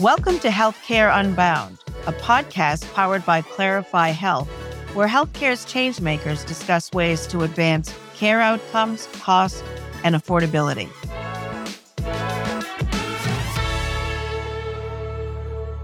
Welcome to Healthcare Unbound, a podcast powered by Clarify Health, where healthcare's changemakers discuss ways to advance care outcomes, costs, and affordability.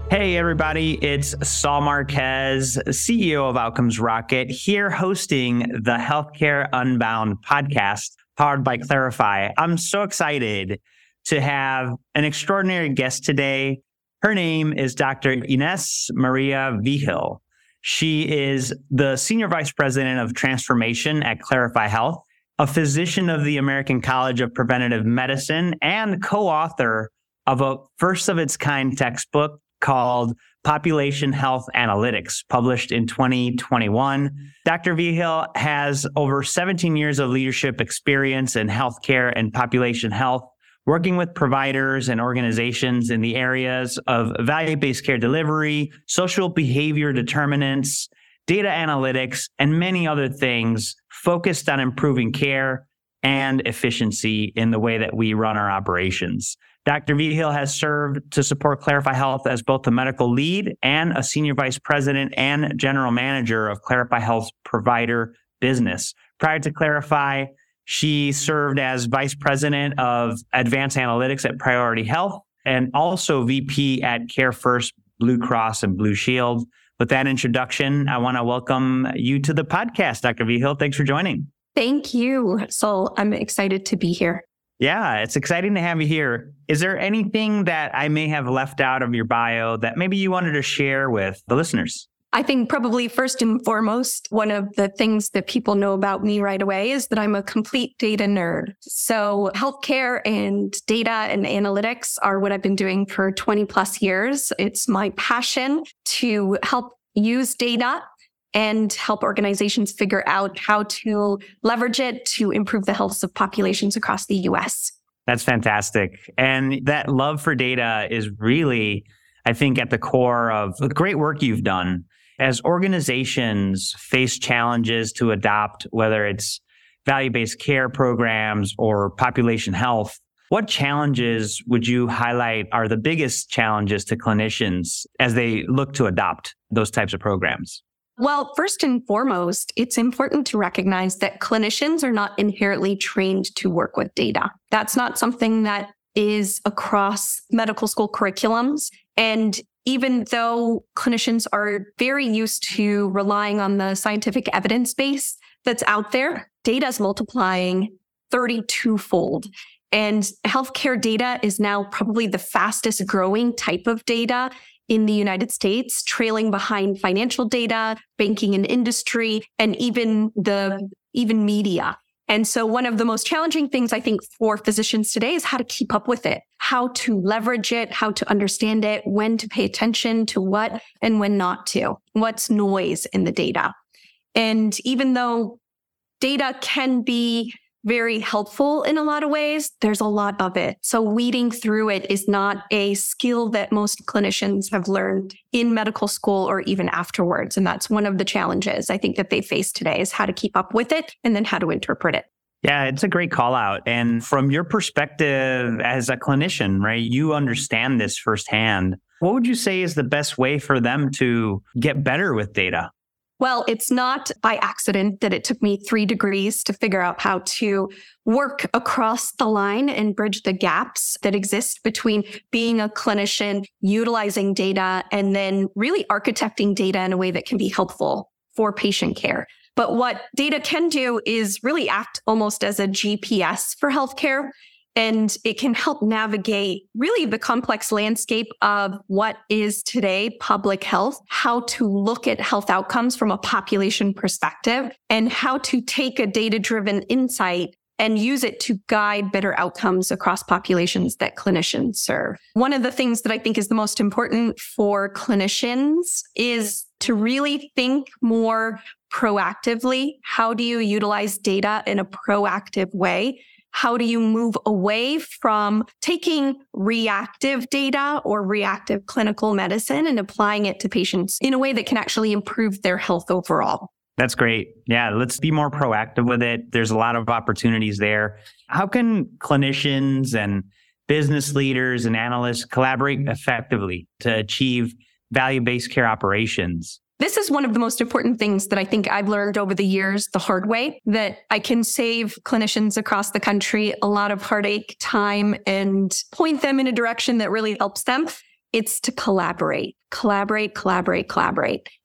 Hey, everybody, it's Saul Marquez, CEO of Outcomes Rocket, here hosting the Healthcare Unbound podcast powered by Clarify. I'm so excited to have an extraordinary guest today. Her name is Dr. Ines Maria Vigil. She is the Senior Vice President of Transformation at Clarify Health, a physician of the American College of Preventative Medicine, and co-author of a first-of-its-kind textbook called Population Health Analytics, published in 2021. Dr. Vigil has over 17 years of leadership experience in healthcare and population health, working with providers and organizations in the areas of value-based care delivery, social behavior determinants, data analytics, and many other things focused on improving care and efficiency in the way that we run our operations. Dr. Vigil has served to support Clarify Health as both the medical lead and a senior vice president and general manager of Clarify Health's provider business. Prior to Clarify, she served as vice president of advanced analytics at Priority Health and also VP at CareFirst, Blue Cross, and Blue Shield. With that introduction, I want to welcome you to the podcast, Dr. Vigil. Thanks for joining. Thank you, Saul. I'm excited to be here. Yeah, it's exciting to have you here. Is there anything that I may have left out of your bio that maybe you wanted to share with the listeners? I think probably first and foremost, one of the things that people know about me right away is that I'm a complete data nerd. So healthcare and data and analytics are what I've been doing for 20 plus years. It's my passion to help use data and help organizations figure out how to leverage it to improve the health of populations across the U.S. That's fantastic. And that love for data is really, I think, at the core of the great work you've done. As organizations face challenges to adopt, whether it's value-based care programs or population health, what challenges would you highlight are the biggest challenges to clinicians as they look to adopt those types of programs? Well, first and foremost, it's important to recognize that clinicians are not inherently trained to work with data. That's not something that is across medical school curriculums. And even though clinicians are very used to relying on the scientific evidence base that's out there, data is multiplying 32-fold. And healthcare data is now probably the fastest growing type of data in the United States, trailing behind financial data, banking and industry, and even media. And so one of the most challenging things, I think, for physicians today is how to keep up with it, how to leverage it, how to understand it, when to pay attention to what and when not to, what's noise in the data. And even though data can be very helpful in a lot of ways, there's a lot of it. So weeding through it is not a skill that most clinicians have learned in medical school or even afterwards. And that's one of the challenges I think that they face today is how to keep up with it and then how to interpret it. Yeah, it's a great call out. And from your perspective as a clinician, right, you understand this firsthand. What would you say is the best way for them to get better with data? Well, it's not by accident that it took me 3 degrees to figure out how to work across the line and bridge the gaps that exist between being a clinician, utilizing data, and then really architecting data in a way that can be helpful for patient care. But what data can do is really act almost as a GPS for healthcare. And it can help navigate really the complex landscape of what is today public health, how to look at health outcomes from a population perspective, and how to take a data-driven insight and use it to guide better outcomes across populations that clinicians serve. One of the things that I think is the most important for clinicians is to really think more proactively. How do you utilize data in a proactive way? How do you move away from taking reactive data or reactive clinical medicine and applying it to patients in a way that can actually improve their health overall? That's great. Yeah, let's be more proactive with it. There's a lot of opportunities there. How can clinicians and business leaders and analysts collaborate effectively to achieve value-based care operations. This is one of the most important things that I think I've learned over the years the hard way, that I can save clinicians across the country a lot of heartache, time, and point them in a direction that really helps them. It's to collaborate.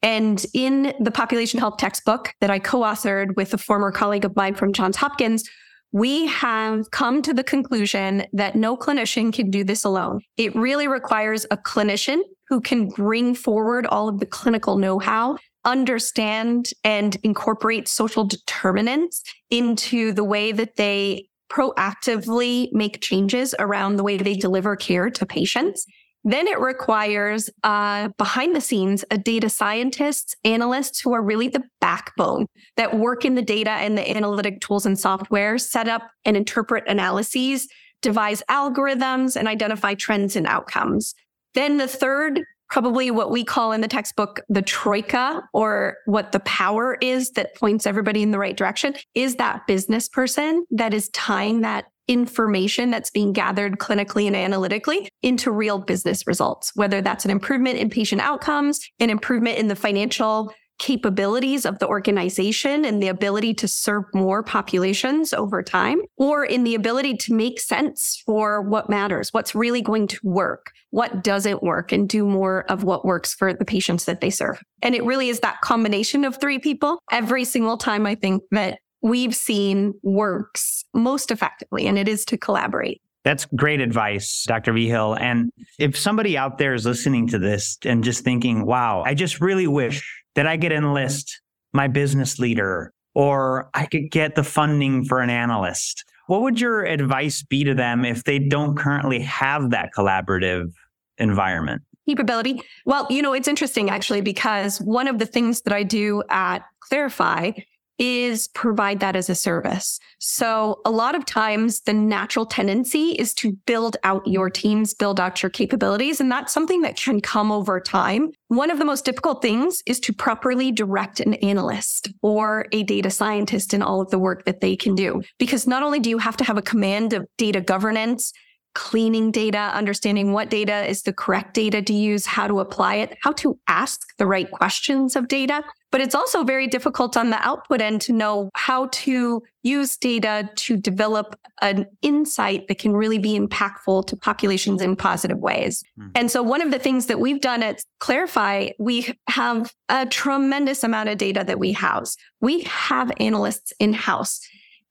And in the population health textbook that I co-authored with a former colleague of mine from Johns Hopkins, we have come to the conclusion that no clinician can do this alone. It really requires a clinician who can bring forward all of the clinical know-how, understand and incorporate social determinants into the way that they proactively make changes around the way they deliver care to patients. Then it requires behind the scenes, a data scientists, analysts who are really the backbone that work in the data and the analytic tools and software, set up and interpret analyses, devise algorithms, and identify trends and outcomes. Then the third, probably what we call in the textbook, the troika, or what the power is that points everybody in the right direction, is that business person that is tying that information that's being gathered clinically and analytically into real business results, whether that's an improvement in patient outcomes, an improvement in the financial capabilities of the organization and the ability to serve more populations over time, or in the ability to make sense for what matters, what's really going to work, what doesn't work, and do more of what works for the patients that they serve. And it really is that combination of three people every single time, I think, that we've seen works most effectively, and it is to collaborate. That's great advice, Dr. Vigil. And if somebody out there is listening to this and just thinking, wow, I just really wish that I could enlist my business leader, or I could get the funding for an analyst, what would your advice be to them if they don't currently have that collaborative environment? Capability. Well, it's interesting actually, because one of the things that I do at Clarify is provide that as a service. So a lot of times the natural tendency is to build out your teams, build out your capabilities, and that's something that can come over time. One of the most difficult things is to properly direct an analyst or a data scientist in all of the work that they can do, because not only do you have to have a command of data governance, cleaning data, understanding what data is the correct data to use, how to apply it, how to ask the right questions of data, but it's also very difficult on the output end to know how to use data to develop an insight that can really be impactful to populations in positive ways. And so one of the things that we've done at Clarify, we have a tremendous amount of data that we house. We have analysts in-house.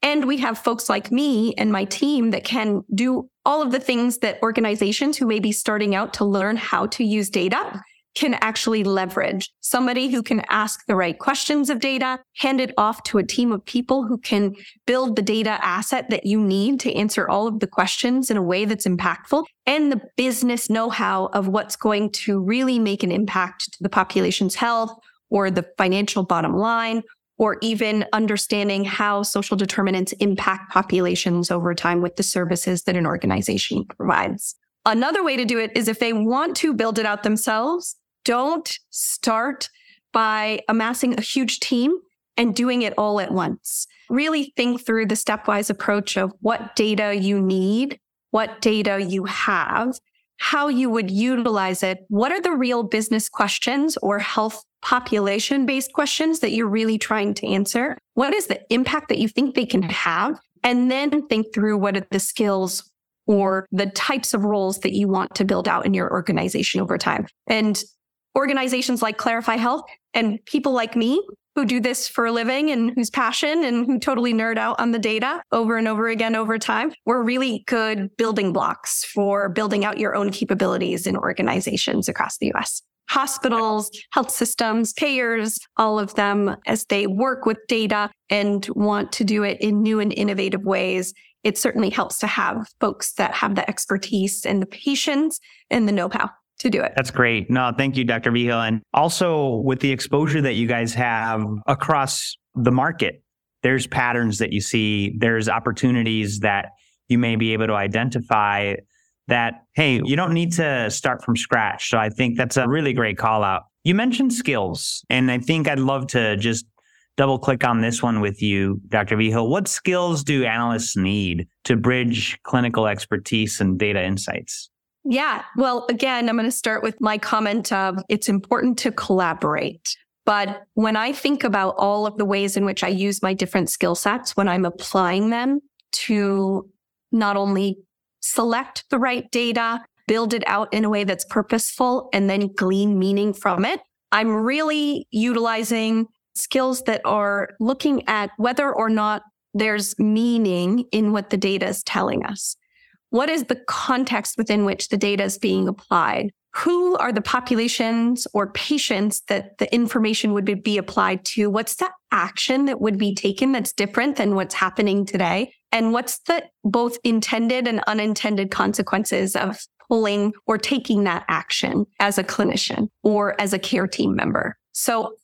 And we have folks like me and my team that can do all of the things that organizations who may be starting out to learn how to use data can actually leverage. Somebody who can ask the right questions of data, hand it off to a team of people who can build the data asset that you need to answer all of the questions in a way that's impactful, and the business know-how of what's going to really make an impact to the population's health or the financial bottom line, or even understanding how social determinants impact populations over time with the services that an organization provides. Another way to do it is if they want to build it out themselves, don't start by amassing a huge team and doing it all at once. Really think through the stepwise approach of what data you need, what data you have, how you would utilize it, what are the real business questions or health population-based questions that you're really trying to answer? What is the impact that you think they can have? And then think through what are the skills or the types of roles that you want to build out in your organization over time. And organizations like Clarify Health and people like me who do this for a living and whose passion and who totally nerd out on the data over and over again over time, were really good building blocks for building out your own capabilities in organizations across the U.S. Hospitals, health systems, payers, all of them, as they work with data and want to do it in new and innovative ways, it certainly helps to have folks that have the expertise and the patience and the know-how to do it. That's great. No, thank you, Dr. Vigil. And also with the exposure that you guys have across the market, there's patterns that you see, there's opportunities that you may be able to identify that, hey, you don't need to start from scratch. So I think that's a really great call out. You mentioned skills, and I think I'd love to just double click on this one with you, Dr. Vigil. What skills do analysts need to bridge clinical expertise and data insights? Yeah, well, again, I'm going to start with my comment of it's important to collaborate. But when I think about all of the ways in which I use my different skill sets, when I'm applying them to not only select the right data, build it out in a way that's purposeful, and then glean meaning from it, I'm really utilizing skills that are looking at whether or not there's meaning in what the data is telling us. What is the context within which the data is being applied? Who are the populations or patients that the information would be applied to? What's the action that would be taken that's different than what's happening today? And what's the both intended and unintended consequences of pulling or taking that action as a clinician or as a care team member? So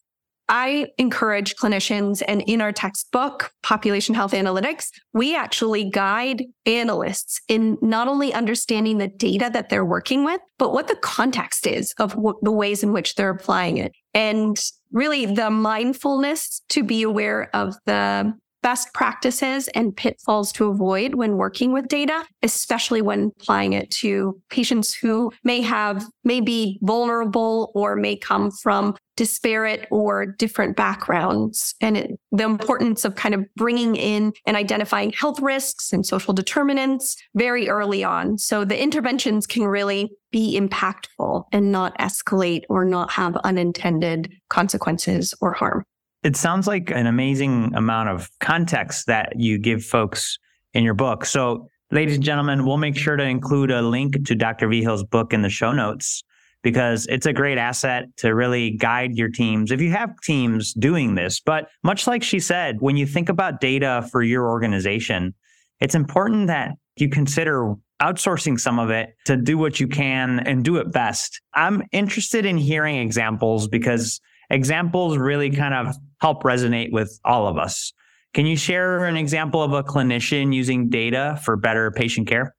I encourage clinicians, and in our textbook, Population Health Analytics, we actually guide analysts in not only understanding the data that they're working with, but what the context is of the ways in which they're applying it. And really the mindfulness to be aware of the best practices and pitfalls to avoid when working with data, especially when applying it to patients who may be vulnerable or may come from disparate or different backgrounds. And the importance of kind of bringing in and identifying health risks and social determinants very early on. So the interventions can really be impactful and not escalate or not have unintended consequences or harm. It sounds like an amazing amount of context that you give folks in your book. So, ladies and gentlemen, we'll make sure to include a link to Dr. Vigil's book in the show notes, because it's a great asset to really guide your teams if you have teams doing this. But much like she said, when you think about data for your organization, it's important that you consider outsourcing some of it to do what you can and do it best. I'm interested in hearing examples, because examples really kind of help resonate with all of us. Can you share an example of a clinician using data for better patient care?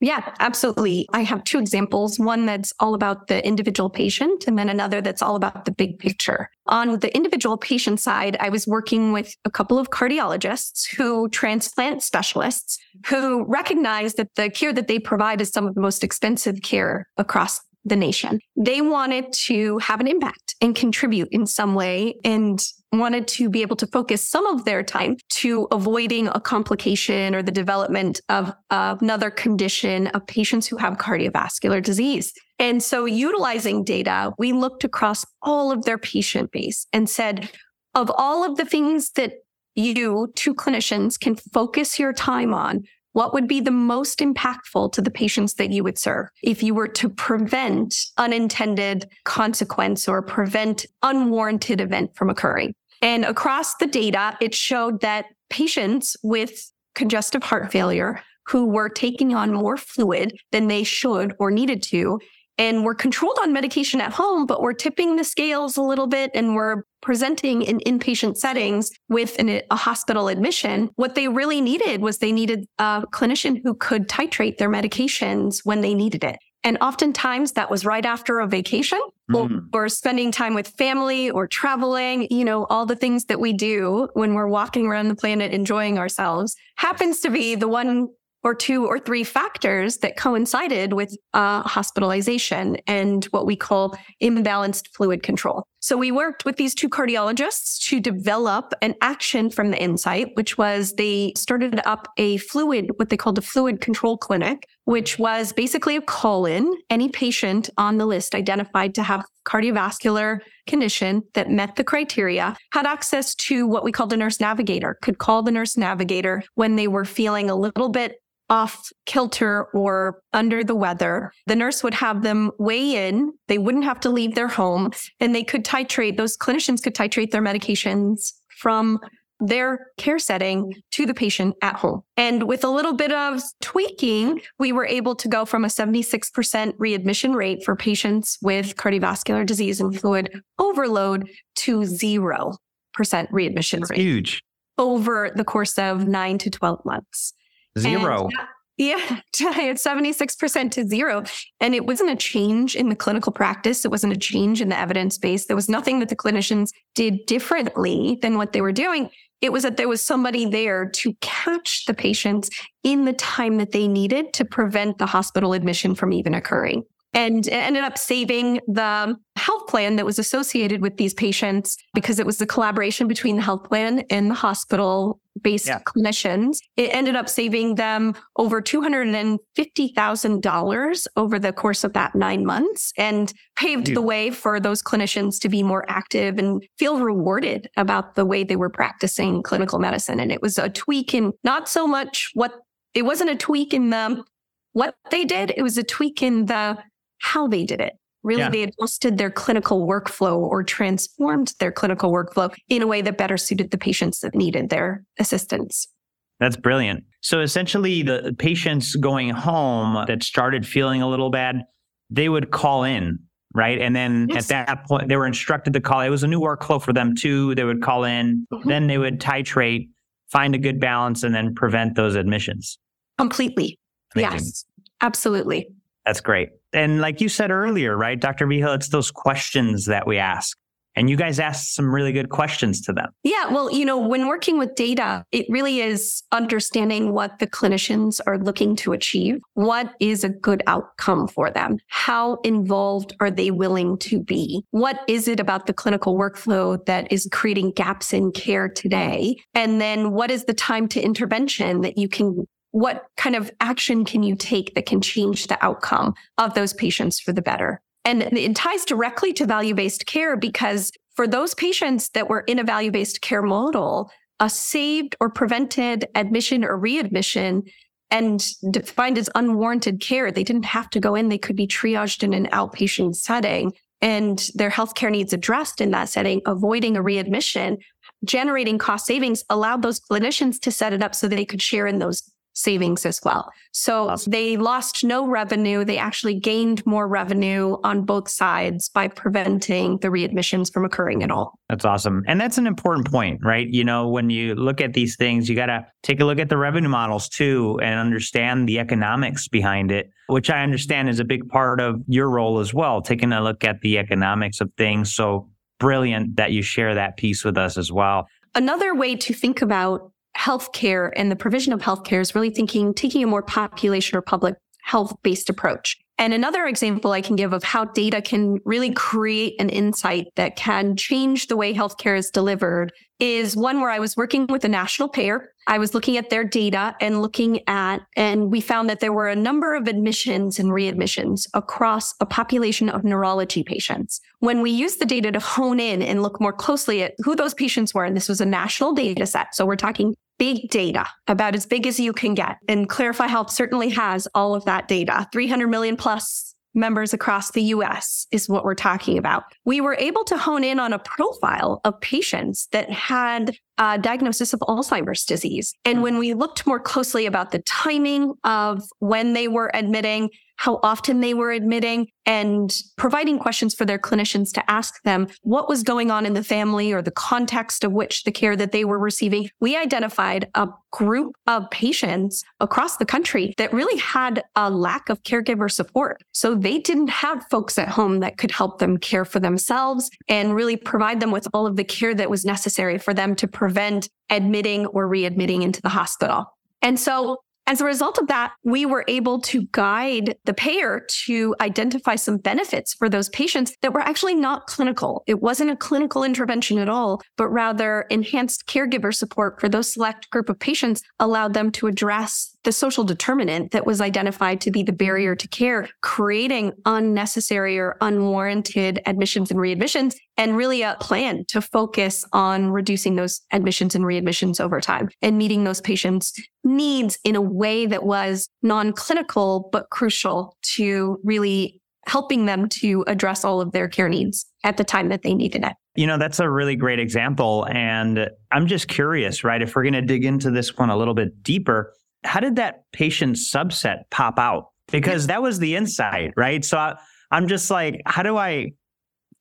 Yeah, absolutely. I have two examples, one that's all about the individual patient and then another that's all about the big picture. On the individual patient side, I was working with a couple of cardiologists who transplant specialists who recognize that the care that they provide is some of the most expensive care across the nation. They wanted to have an impact and contribute in some way and wanted to be able to focus some of their time to avoiding a complication or the development of another condition of patients who have cardiovascular disease. And so utilizing data, we looked across all of their patient base and said, of all of the things that you two clinicians can focus your time on, what would be the most impactful to the patients that you would serve if you were to prevent unintended consequence or prevent unwarranted event from occurring? And across the data, it showed that patients with congestive heart failure who were taking on more fluid than they should or needed to and were controlled on medication at home, but were tipping the scales a little bit and were presenting in inpatient settings with a hospital admission, what they really needed was they needed a clinician who could titrate their medications when they needed it. And oftentimes that was right after a vacation or spending time with family or traveling, all the things that we do when we're walking around the planet, enjoying ourselves, happens to be the one or two or three factors that coincided with hospitalization and what we call imbalanced fluid control. So we worked with these two cardiologists to develop an action from the insight, which was they started up what they called a fluid control clinic, which was basically a call-in. Any patient on the list identified to have cardiovascular condition that met the criteria had access to what we called a nurse navigator, could call the nurse navigator when they were feeling a little bit off kilter or under the weather. The nurse would have them weigh in. They wouldn't have to leave their home, and those clinicians could titrate their medications from their care setting to the patient at home. And with a little bit of tweaking, we were able to go from a 76% readmission rate for patients with cardiovascular disease and fluid overload to 0% readmission rate. Huge. Over the course of 9 to 12 months. Zero. And Yeah, it's 76% to 0. And it wasn't a change in the clinical practice. It wasn't a change in the evidence base. There was nothing that the clinicians did differently than what they were doing. It was that there was somebody there to catch the patients in the time that they needed to prevent the hospital admission from even occurring. And it ended up saving the health plan that was associated with these patients, because it was the collaboration between the health plan and the hospital-based clinicians. It ended up saving them over $250,000 over the course of that 9 months, and paved the way for those clinicians to be more active and feel rewarded about the way they were practicing clinical medicine. And it was a tweak in not so much it wasn't a tweak in what they did. It was a tweak in how they did it. Really, they adjusted their clinical workflow or transformed their clinical workflow in a way that better suited the patients that needed their assistance. That's brilliant. So essentially the patients going home that started feeling a little bad, they would call in, right? And then at that point, they were instructed to call. It was a new workflow for them too. They would call in, then they would titrate, find a good balance, and then prevent those admissions. Completely. Amazing. Yes, absolutely. That's great. And like you said earlier, right, Dr. Vigil, it's those questions that we ask. And you guys asked some really good questions to them. Yeah, well, when working with data, it really is understanding what the clinicians are looking to achieve. What is a good outcome for them? How involved are they willing to be? What is it about the clinical workflow that is creating gaps in care today? And then what is the time to intervention that you can what kind of action can you take that can change the outcome of those patients for the better? And it ties directly to value-based care, because for those patients that were in a value-based care model, a saved or prevented admission or readmission and defined as unwarranted care, they didn't have to go in. They could be triaged in an outpatient setting and their healthcare needs addressed in that setting, avoiding a readmission, generating cost savings, allowed those clinicians to set it up so that they could share in those savings as well. So they lost no revenue. They actually gained more revenue on both sides by preventing the readmissions from occurring at all. That's awesome. And that's an important point, right? When you look at these things, you got to take a look at the revenue models too and understand the economics behind it, which I understand is a big part of your role as well, taking a look at the economics of things. So brilliant that you share that piece with us as well. Another way to think about healthcare and the provision of healthcare is really taking a more population or public health-based approach. And another example I can give of how data can really create an insight that can change the way healthcare is delivered is one where I was working with a national payer. I was looking at their data and we found that there were a number of admissions and readmissions across a population of neurology patients. When we used the data to hone in and look more closely at who those patients were, and this was a national data set, so we're talking big data, about as big as you can get. And Clarify Health certainly has all of that data. 300 million plus members across the US is what we're talking about. We were able to hone in on a profile of patients that had a diagnosis of Alzheimer's disease. And when we looked more closely about the timing of when they were admitting, how often they were admitting, and providing questions for their clinicians to ask them what was going on in the family or the context of which the care that they were receiving, we identified a group of patients across the country that really had a lack of caregiver support. So they didn't have folks at home that could help them care for themselves and really provide them with all of the care that was necessary for them to prevent admitting or readmitting into the hospital. And so as a result of that, we were able to guide the payer to identify some benefits for those patients that were actually not clinical. It wasn't a clinical intervention at all, but rather enhanced caregiver support for those select group of patients allowed them to address the social determinant that was identified to be the barrier to care, creating unnecessary or unwarranted admissions and readmissions, and really a plan to focus on reducing those admissions and readmissions over time and meeting those patients' needs in a way that was non-clinical, but crucial to really helping them to address all of their care needs at the time that they needed it. That's a really great example. And I'm just curious, right? If we're going to dig into this one a little bit deeper, how did that patient subset pop out? Because that was the insight, right? So I'm just like, how do I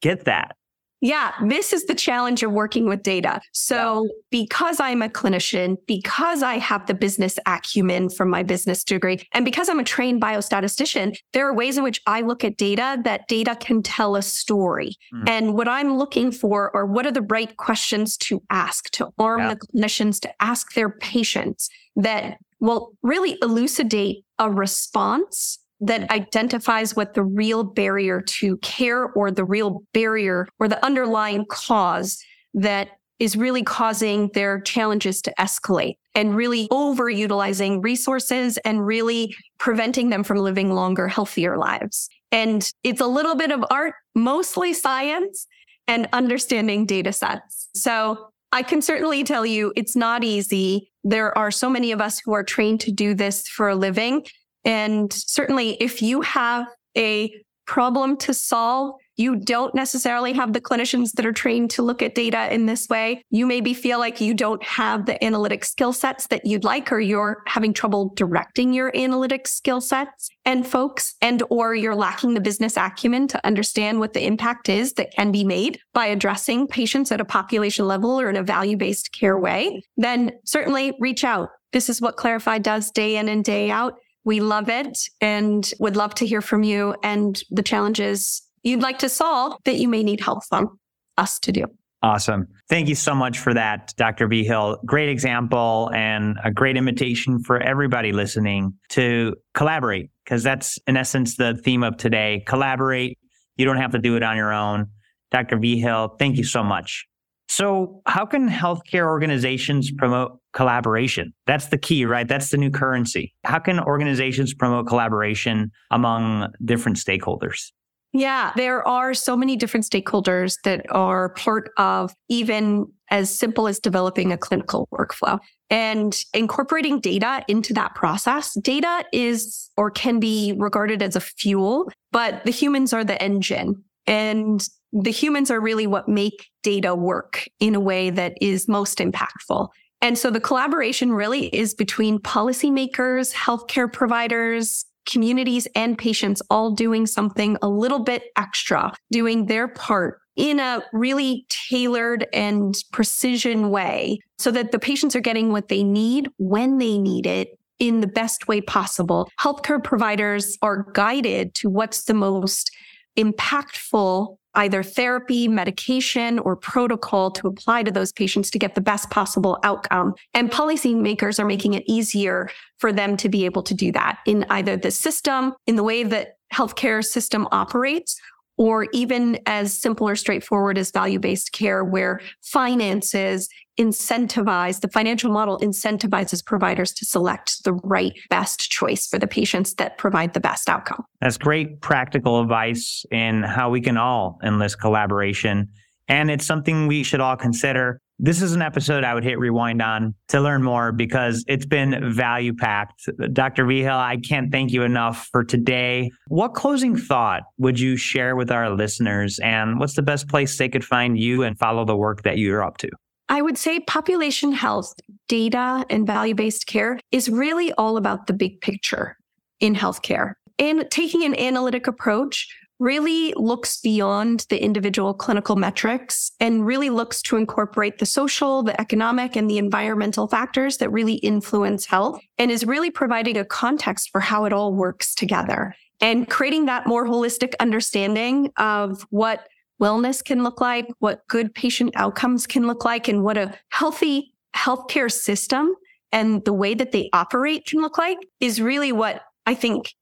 get that? Yeah, this is the challenge of working with data. So because I'm a clinician, because I have the business acumen from my business degree, and because I'm a trained biostatistician, there are ways in which I look at data that data can tell a story. Mm-hmm. And what I'm looking for are what are the right questions to ask, to arm the clinicians, to ask their patients that will really elucidate a response that identifies what the real barrier to care or the real barrier or the underlying cause that is really causing their challenges to escalate and really overutilizing resources and really preventing them from living longer, healthier lives. And it's a little bit of art, mostly science, and understanding data sets. So I can certainly tell you it's not easy. There are so many of us who are trained to do this for a living. And certainly if you have a problem to solve, you don't necessarily have the clinicians that are trained to look at data in this way. You maybe feel like you don't have the analytic skill sets that you'd like, or you're having trouble directing your analytic skill sets and folks, and or you're lacking the business acumen to understand what the impact is that can be made by addressing patients at a population level or in a value-based care way. Then certainly reach out. This is what Clarify does day in and day out. We love it and would love to hear from you and the challenges you'd like to solve that you may need help from us to do. Awesome. Thank you so much for that, Dr. Vigil. Great example and a great invitation for everybody listening to collaborate, because that's in essence the theme of today. Collaborate. You don't have to do it on your own. Dr. Vigil, thank you so much. So how can healthcare organizations promote collaboration? That's the key, right? That's the new currency. How can organizations promote collaboration among different stakeholders? Yeah, there are so many different stakeholders that are part of even as simple as developing a clinical workflow and incorporating data into that process. Data is or can be regarded as a fuel, but the humans are the engine. And the humans are really what make data work in a way that is most impactful. And so the collaboration really is between policymakers, healthcare providers, communities, and patients all doing something a little bit extra, doing their part in a really tailored and precision way so that the patients are getting what they need when they need it in the best way possible. Healthcare providers are guided to what's the most impactful either therapy, medication, or protocol to apply to those patients to get the best possible outcome. And policymakers are making it easier for them to be able to do that in either the system, in the way that healthcare system operates, or even as simple or straightforward as value-based care, where finances incentivize, the financial model incentivizes providers to select the right best choice for the patients that provide the best outcome. That's great practical advice in how we can all enlist collaboration. And it's something we should all consider. This is an episode I would hit rewind on to learn more because it's been value-packed. Dr. Vigil, I can't thank you enough for today. What closing thought would you share with our listeners, and what's the best place they could find you and follow the work that you're up to? I would say population health, data, and value-based care is really all about the big picture in healthcare. And taking an analytic approach really looks beyond the individual clinical metrics and really looks to incorporate the social, the economic, and the environmental factors that really influence health and is really providing a context for how it all works together and creating that more holistic understanding of what wellness can look like, what good patient outcomes can look like, and what a healthy healthcare system and the way that they operate can look like is really what I think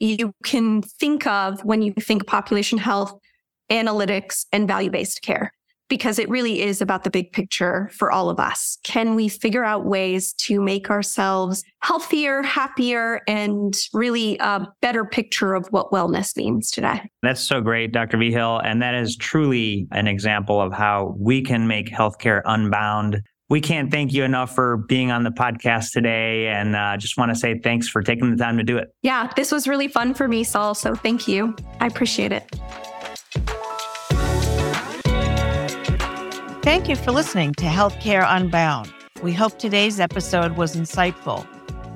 you can think of when you think population health, analytics, and value-based care, because it really is about the big picture for all of us. Can we figure out ways to make ourselves healthier, happier, and really a better picture of what wellness means today? That's so great, Dr. Vigil. And that is truly an example of how we can make healthcare unbound. We can't thank you enough for being on the podcast today, and just want to say thanks for taking the time to do it. Yeah, this was really fun for me, Saul, so thank you. I appreciate it. Thank you for listening to Healthcare Unbound. We hope today's episode was insightful.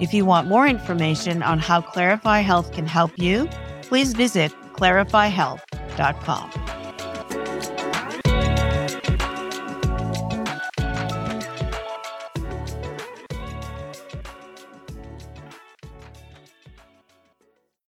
If you want more information on how Clarify Health can help you, please visit clarifyhealth.com.